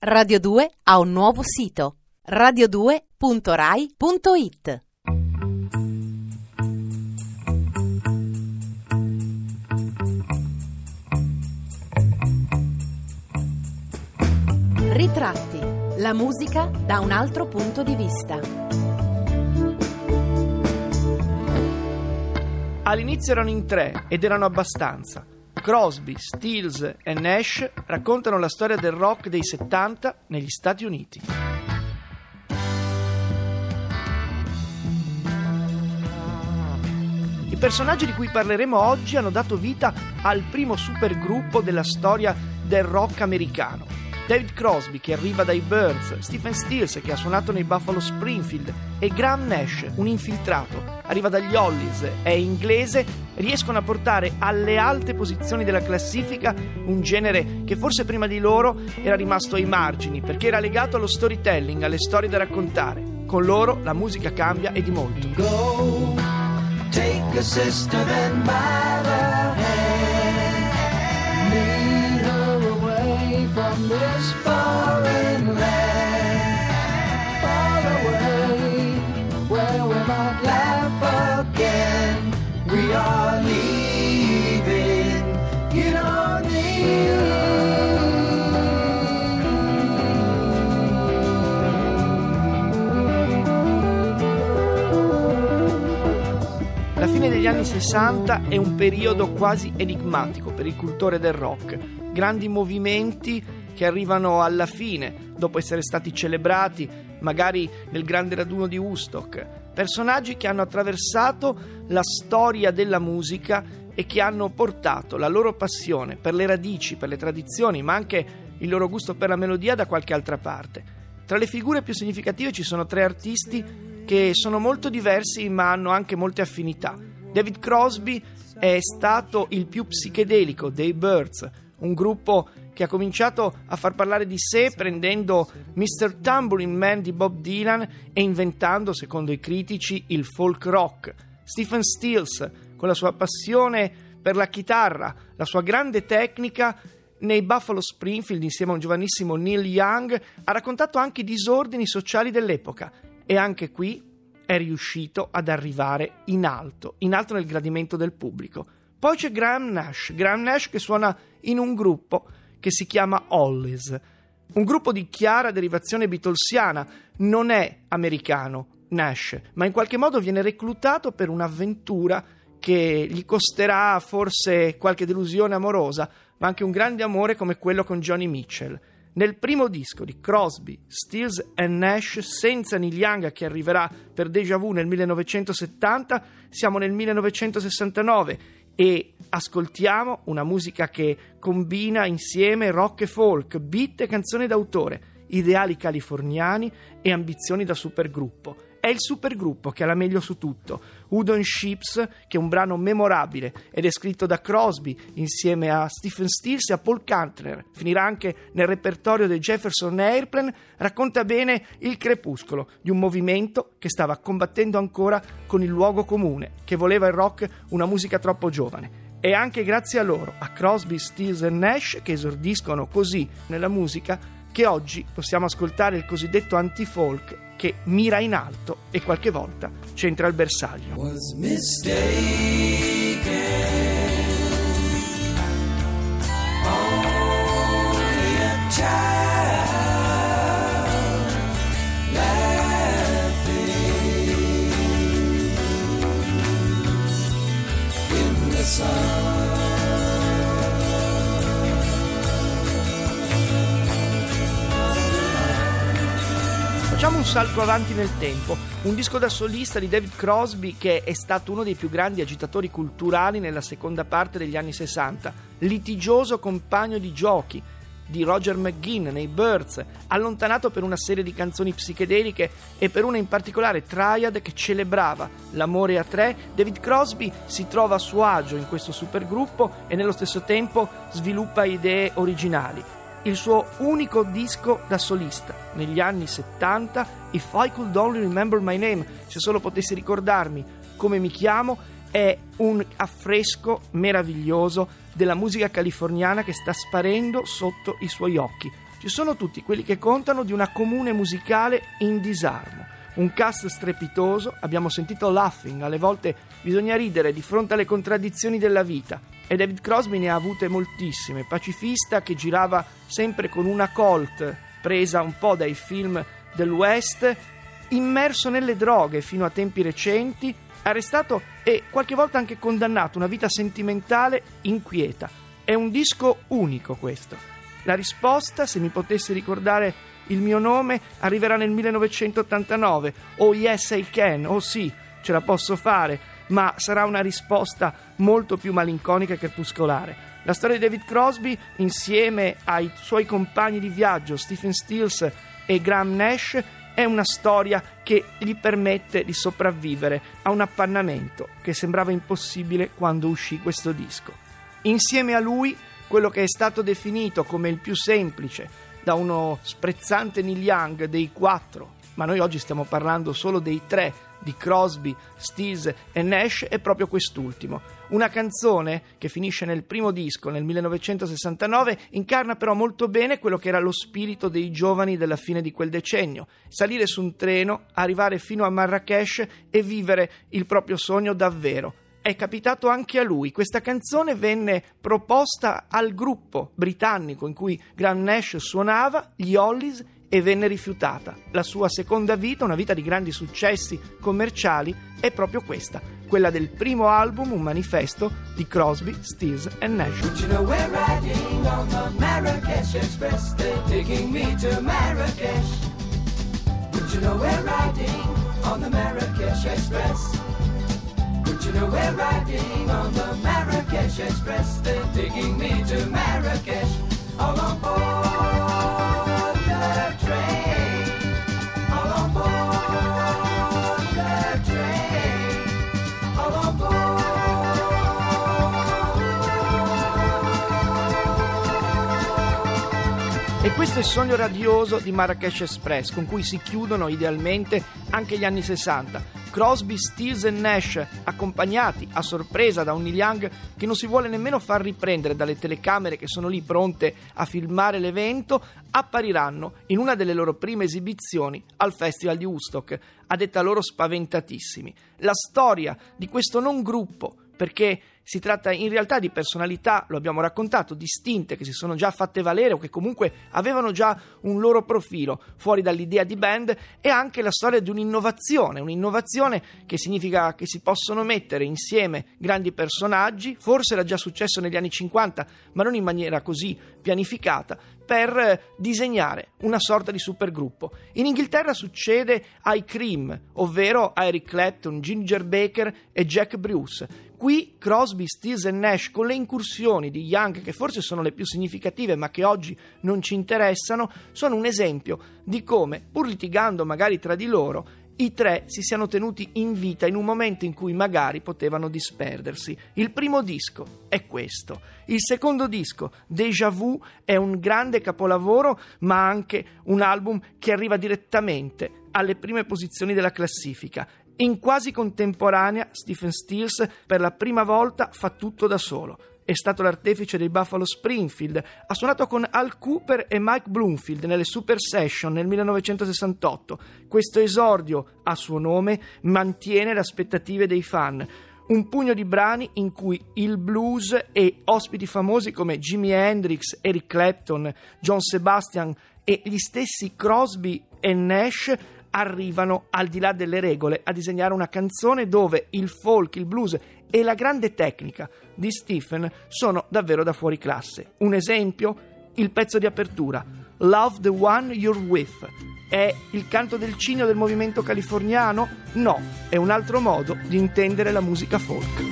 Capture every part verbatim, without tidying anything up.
Radio due ha un nuovo sito, radio due punto rai punto it. Ritratti, la musica da un altro punto di vista. All'inizio erano in tre ed erano abbastanza. Crosby, Stills e Nash raccontano la storia del rock dei settanta negli Stati Uniti. I personaggi di cui parleremo oggi hanno dato vita al primo supergruppo della storia del rock americano. David Crosby, che arriva dai Byrds, Stephen Stills, che ha suonato nei Buffalo Springfield, e Graham Nash, un infiltrato, arriva dagli Hollies, è inglese, riescono a portare alle alte posizioni della classifica un genere che forse prima di loro era rimasto ai margini, perché era legato allo storytelling, alle storie da raccontare. Con loro la musica cambia e di molto. Go, take a sister and by the hand, lead her away from this foreign land, far away where we might laugh. We are leaving, you don't need us. La fine degli anni sessanta è un periodo quasi enigmatico per il cultore del rock. Grandi movimenti che arrivano alla fine, dopo essere stati celebrati, magari nel grande raduno di Woodstock. Personaggi che hanno attraversato la storia della musica e che hanno portato la loro passione per le radici, per le tradizioni, ma anche il loro gusto per la melodia da qualche altra parte. Tra le figure più significative ci sono tre artisti che sono molto diversi ma hanno anche molte affinità. David Crosby è stato il più psichedelico dei Byrds, un gruppo che ha cominciato a far parlare di sé prendendo mister Tambourine Man di Bob Dylan e inventando, secondo i critici, il folk rock. Stephen Stills, con la sua passione per la chitarra, la sua grande tecnica, nei Buffalo Springfield, insieme a un giovanissimo Neil Young, ha raccontato anche i disordini sociali dell'epoca e anche qui è riuscito ad arrivare in alto, in alto nel gradimento del pubblico. Poi c'è Graham Nash, Graham Nash che suona in un gruppo che si chiama Hollies, un gruppo di chiara derivazione beatlesiana. Non è americano Nash, ma in qualche modo viene reclutato per un'avventura che gli costerà forse qualche delusione amorosa, ma anche un grande amore come quello con Joni Mitchell. Nel primo disco di Crosby, Stills e Nash, senza Neil Young che arriverà per Deja Vu nel millenovecentosettanta, siamo nel millenovecentosessantanove. E ascoltiamo una musica che combina insieme rock e folk, beat e canzoni d'autore, ideali californiani e ambizioni da supergruppo. È il supergruppo che ha la meglio su tutto. Wooden Ships, che è un brano memorabile ed è scritto da Crosby insieme a Stephen Stills e a Paul Kantner, finirà anche nel repertorio dei Jefferson Airplane, racconta bene il crepuscolo di un movimento che stava combattendo ancora con il luogo comune, che voleva il rock una musica troppo giovane. E anche grazie a loro, a Crosby, Stills e Nash, che esordiscono così nella musica, che oggi possiamo ascoltare il cosiddetto anti-folk che mira in alto e qualche volta centra il bersaglio. Was mistaken, only a child, laughing in the sun. Facciamo un salto avanti nel tempo, un disco da solista di David Crosby che è stato uno dei più grandi agitatori culturali nella seconda parte degli anni sessanta, litigioso compagno di giochi di Roger McGuinn nei Byrds, allontanato per una serie di canzoni psichedeliche e per una in particolare, Triad, che celebrava l'amore a tre. David Crosby si trova a suo agio in questo supergruppo e nello stesso tempo sviluppa idee originali. Il suo unico disco da solista negli anni settanta, If I Could Only Remember My Name, se solo potessi ricordarmi come mi chiamo, è un affresco meraviglioso della musica californiana che sta sparendo sotto i suoi occhi. Ci sono tutti quelli che contano di una comune musicale in disarmo. Un cast strepitoso, abbiamo sentito Laughing, alle volte bisogna ridere di fronte alle contraddizioni della vita. E David Crosby ne ha avute moltissime, pacifista che girava sempre con una Colt, presa un po' dai film del West, immerso nelle droghe fino a tempi recenti, arrestato e qualche volta anche condannato, una vita sentimentale inquieta. È un disco unico questo. La risposta, se mi potessi ricordare il mio nome, arriverà nel millenovecentottantanove, o Yes I Can, o sì, ce la posso fare, ma sarà una risposta molto più malinconica che crepuscolare. La storia di David Crosby, insieme ai suoi compagni di viaggio Stephen Stills e Graham Nash, è una storia che gli permette di sopravvivere a un appannamento che sembrava impossibile quando uscì questo disco. Insieme a lui, quello che è stato definito come il più semplice da uno sprezzante Neil Young dei quattro, ma noi oggi stiamo parlando solo dei tre, di Crosby, Stills e Nash, è proprio quest'ultimo. Una canzone che finisce nel primo disco, nel millenovecentosessantanove, incarna però molto bene quello che era lo spirito dei giovani della fine di quel decennio. Salire su un treno, arrivare fino a Marrakech e vivere il proprio sogno davvero. È capitato anche a lui. Questa canzone venne proposta al gruppo britannico in cui Graham Nash suonava, gli Hollies, e venne rifiutata. La sua seconda vita, una vita di grandi successi commerciali, è proprio questa, quella del primo album, un manifesto di Crosby, Stills e Nash. But you know we're riding on the Marrakesh Express, they're taking me to Marrakesh. But you know we're riding on the Marrakesh Express. But you know we're riding on the Marrakesh Express, they're taking me to Marrakesh. All on board. E questo è il sogno radioso di Marrakesh Express, con cui si chiudono idealmente anche gli anni sessanta. Crosby, Stills e Nash, accompagnati a sorpresa da un Neil Young che non si vuole nemmeno far riprendere dalle telecamere che sono lì pronte a filmare l'evento, appariranno in una delle loro prime esibizioni al Festival di Woodstock, a detta loro spaventatissimi. La storia di questo non gruppo, perché si tratta in realtà di personalità, lo abbiamo raccontato, distinte, che si sono già fatte valere o che comunque avevano già un loro profilo fuori dall'idea di band, e anche la storia di un'innovazione, un'innovazione che significa che si possono mettere insieme grandi personaggi, forse era già successo negli anni cinquanta, ma non in maniera così pianificata, per disegnare una sorta di supergruppo. In Inghilterra succede ai Cream, ovvero a Eric Clapton, Ginger Baker e Jack Bruce. Qui Crosby, Stills e Nash, con le incursioni di Young, che forse sono le più significative ma che oggi non ci interessano, sono un esempio di come, pur litigando magari tra di loro, i tre si siano tenuti in vita in un momento in cui magari potevano disperdersi. Il primo disco è questo. Il secondo disco, Deja Vu, è un grande capolavoro, ma anche un album che arriva direttamente alle prime posizioni della classifica. In quasi contemporanea, Stephen Stills per la prima volta fa tutto da solo. È stato l'artefice dei Buffalo Springfield, ha suonato con Al Cooper e Mike Bloomfield nelle Super Session nel millenovecentosessantotto. Questo esordio, a suo nome, mantiene le aspettative dei fan. Un pugno di brani in cui il blues e ospiti famosi come Jimi Hendrix, Eric Clapton, John Sebastian e gli stessi Crosby e Nash arrivano al di là delle regole a disegnare una canzone dove il folk, il blues e la grande tecnica di Stephen sono davvero da fuori classe. Un esempio? Il pezzo di apertura, Love the One You're With. È il canto del cigno del movimento californiano? No, è un altro modo di intendere la musica folk.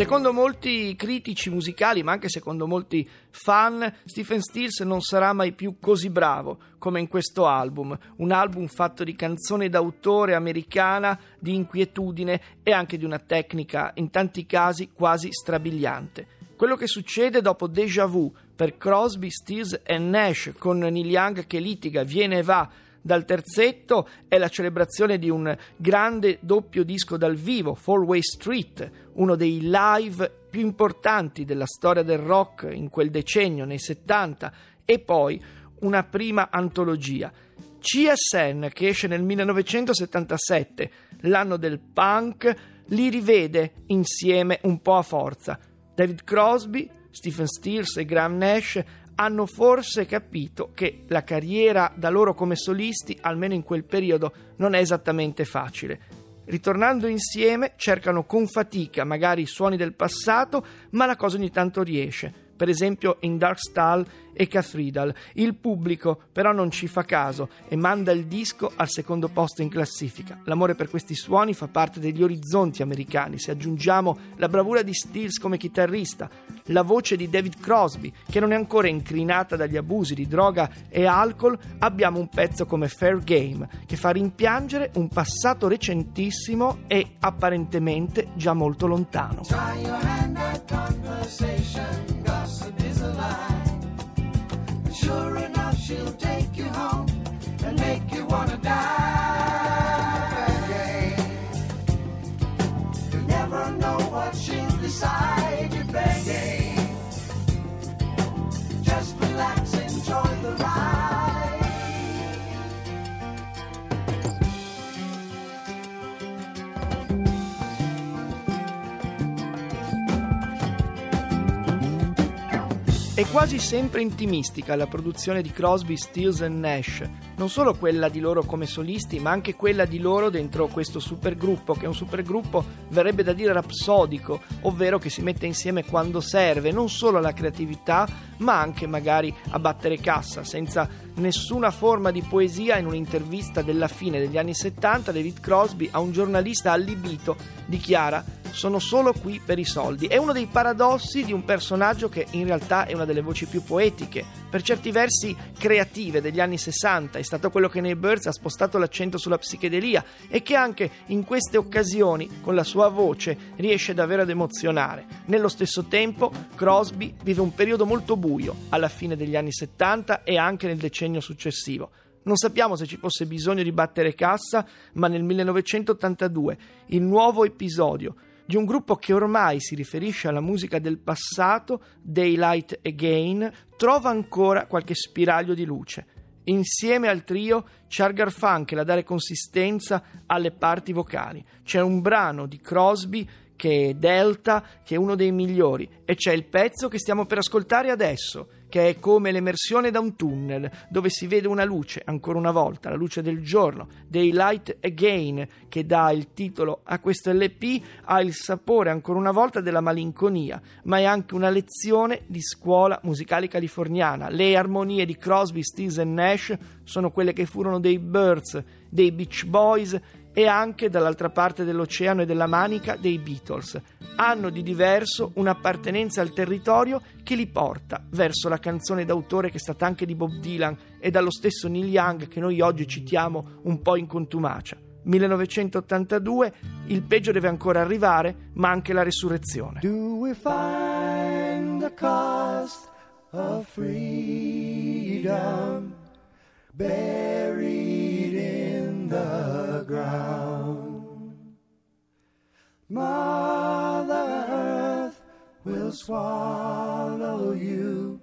Secondo molti critici musicali, ma anche secondo molti fan, Stephen Stills non sarà mai più così bravo come in questo album, un album fatto di canzone d'autore americana, di inquietudine e anche di una tecnica in tanti casi quasi strabiliante. Quello che succede dopo Deja Vu per Crosby, Stills e Nash, con Neil Young che litiga, viene e va dal terzetto, è la celebrazione di un grande doppio disco dal vivo, Four Way Street, uno dei live più importanti della storia del rock in quel decennio, nei settanta, e poi una prima antologia, C S N, che esce nel millenovecentosettantasette, l'anno del punk, li rivede insieme un po' a forza. David Crosby, Stephen Stills e Graham Nash hanno forse capito che la carriera da loro come solisti, almeno in quel periodo, non è esattamente facile. Ritornando insieme, cercano con fatica magari i suoni del passato, ma la cosa ogni tanto riesce. Per esempio in Dark Star e Cathrydal. Il pubblico però non ci fa caso e manda il disco al secondo posto in classifica. L'amore per questi suoni fa parte degli orizzonti americani. Se aggiungiamo la bravura di Stills come chitarrista, la voce di David Crosby, che non è ancora incrinata dagli abusi di droga e alcol, abbiamo un pezzo come Fair Game, che fa rimpiangere un passato recentissimo e apparentemente già molto lontano. Sure enough, she'll take you home and make you wanna die. Fair game. You never know what she'll decide. You're fair game. Just relax, enjoy the ride. È quasi sempre intimistica la produzione di Crosby, Stills e Nash, non solo quella di loro come solisti, ma anche quella di loro dentro questo supergruppo, che è un supergruppo, verrebbe da dire, rapsodico, ovvero che si mette insieme quando serve, non solo alla creatività, ma anche magari a battere cassa, senza nessuna forma di poesia. In un'intervista della fine degli anni settanta, David Crosby a un giornalista allibito dichiara: sono solo qui per i soldi. È uno dei paradossi di un personaggio che in realtà è una delle voci più poetiche, per certi versi creative, degli anni sessanta. È stato quello che nei Byrds ha spostato l'accento sulla psichedelia e che anche in queste occasioni, con la sua voce, riesce davvero ad emozionare. Nello stesso tempo, Crosby vive un periodo molto buio alla fine degli anni settanta e anche nel decennio successivo. Non sappiamo se ci fosse bisogno di battere cassa, ma nel millenovecentottantadue il nuovo episodio di un gruppo che ormai si riferisce alla musica del passato, Daylight Again, trova ancora qualche spiraglio di luce. Insieme al trio c'è Garfunkel a dare consistenza alle parti vocali. C'è un brano di Crosby che è Delta, che è uno dei migliori, e c'è il pezzo che stiamo per ascoltare adesso, che è come l'emersione da un tunnel, dove si vede una luce, ancora una volta, la luce del giorno, Daylight Again, che dà il titolo a questo L P, ha il sapore, ancora una volta, della malinconia, ma è anche una lezione di scuola musicale californiana. Le armonie di Crosby, Stills e Nash sono quelle che furono dei Byrds, dei Beach Boys, e anche dall'altra parte dell'oceano e della Manica dei Beatles. Hanno di diverso un'appartenenza al territorio che li porta verso la canzone d'autore che è stata anche di Bob Dylan e dallo stesso Neil Young, che noi oggi citiamo un po' in contumacia. millenovecentottantadue, il peggio deve ancora arrivare, ma anche la resurrezione. Do we find the cost of freedom buried in the ground? Mother Earth will swallow you.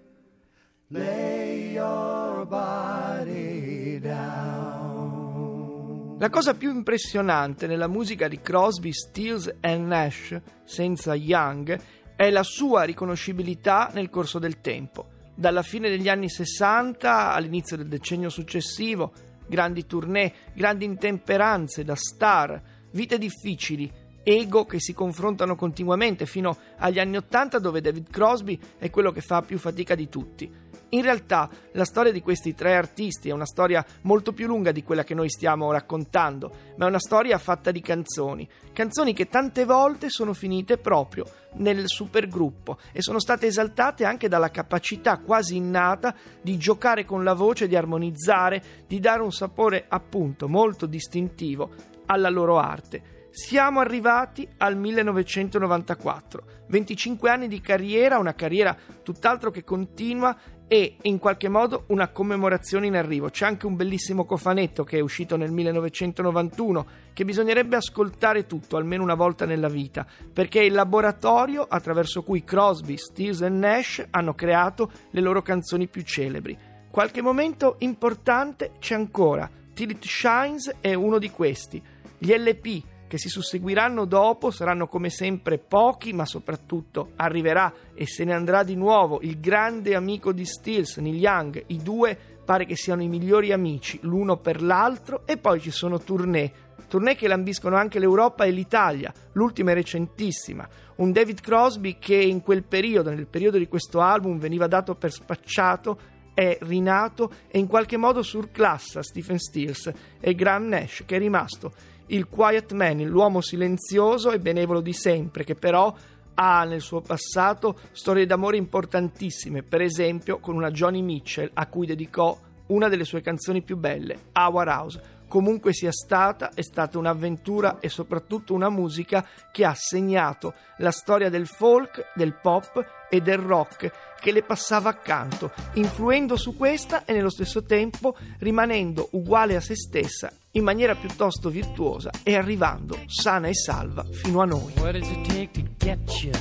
Lay your body down. La cosa più impressionante nella musica di Crosby, Stills e Nash, senza Young, è la sua riconoscibilità nel corso del tempo. Dalla fine degli anni sessanta all'inizio del decennio successivo, grandi tournée, grandi intemperanze da star, vite difficili, ego che si confrontano continuamente fino agli anni ottanta, dove David Crosby è quello che fa più fatica di tutti. In realtà la storia di questi tre artisti è una storia molto più lunga di quella che noi stiamo raccontando, ma è una storia fatta di canzoni, canzoni che tante volte sono finite proprio nel supergruppo e sono state esaltate anche dalla capacità quasi innata di giocare con la voce, di armonizzare, di dare un sapore appunto molto distintivo alla loro arte. Siamo arrivati al millenovecentonovantaquattro, venticinque anni di carriera, una carriera tutt'altro che continua e in qualche modo una commemorazione in arrivo. C'è anche un bellissimo cofanetto che è uscito nel millenovecentonovantuno che bisognerebbe ascoltare tutto almeno una volta nella vita, perché è il laboratorio attraverso cui Crosby, Stills e Nash hanno creato le loro canzoni più celebri. Qualche momento importante c'è ancora, Till It Shines è uno di questi. Gli L P che si susseguiranno dopo saranno come sempre pochi, ma soprattutto arriverà e se ne andrà di nuovo il grande amico di Stills, Neil Young. I due pare che siano i migliori amici l'uno per l'altro e poi ci sono tournée, tournée che lambiscono anche l'Europa e l'Italia, l'ultima è recentissima. Un David Crosby che in quel periodo, nel periodo di questo album, veniva dato per spacciato, è rinato e in qualche modo surclassa Stephen Stills e Graham Nash, che è rimasto il quiet man, l'uomo silenzioso e benevolo di sempre, che però ha nel suo passato storie d'amore importantissime, per esempio con una Joni Mitchell a cui dedicò una delle sue canzoni più belle, Our House. Comunque sia stata, è stata un'avventura e soprattutto una musica che ha segnato la storia del folk, del pop e del rock, che le passava accanto, influendo su questa e nello stesso tempo rimanendo uguale a se stessa in maniera piuttosto virtuosa e arrivando sana e salva fino a noi. What does it take to get you?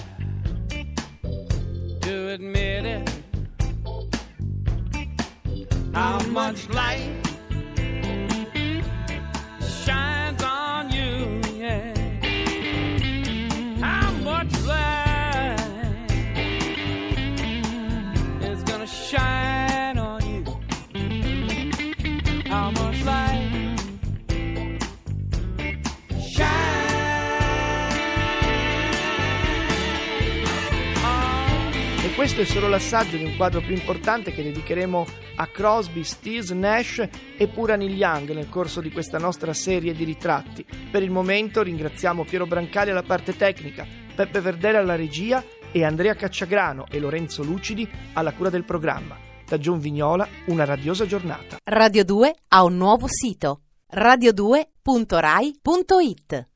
To admit it. How much light shines on you, yeah. How much light is gonna shine on you? How much light shine on you? E questo è solo l'assaggio di un quadro più importante che dedicheremo a Crosby, Stills, Nash e pure Neil Young nel corso di questa nostra serie di ritratti. Per il momento ringraziamo Piero Brancali alla parte tecnica, Peppe Verdera alla regia e Andrea Cacciagrano e Lorenzo Lucidi alla cura del programma. Da John Vignola una radiosa giornata. Radio due ha un nuovo sito, radio due punto rai punto it.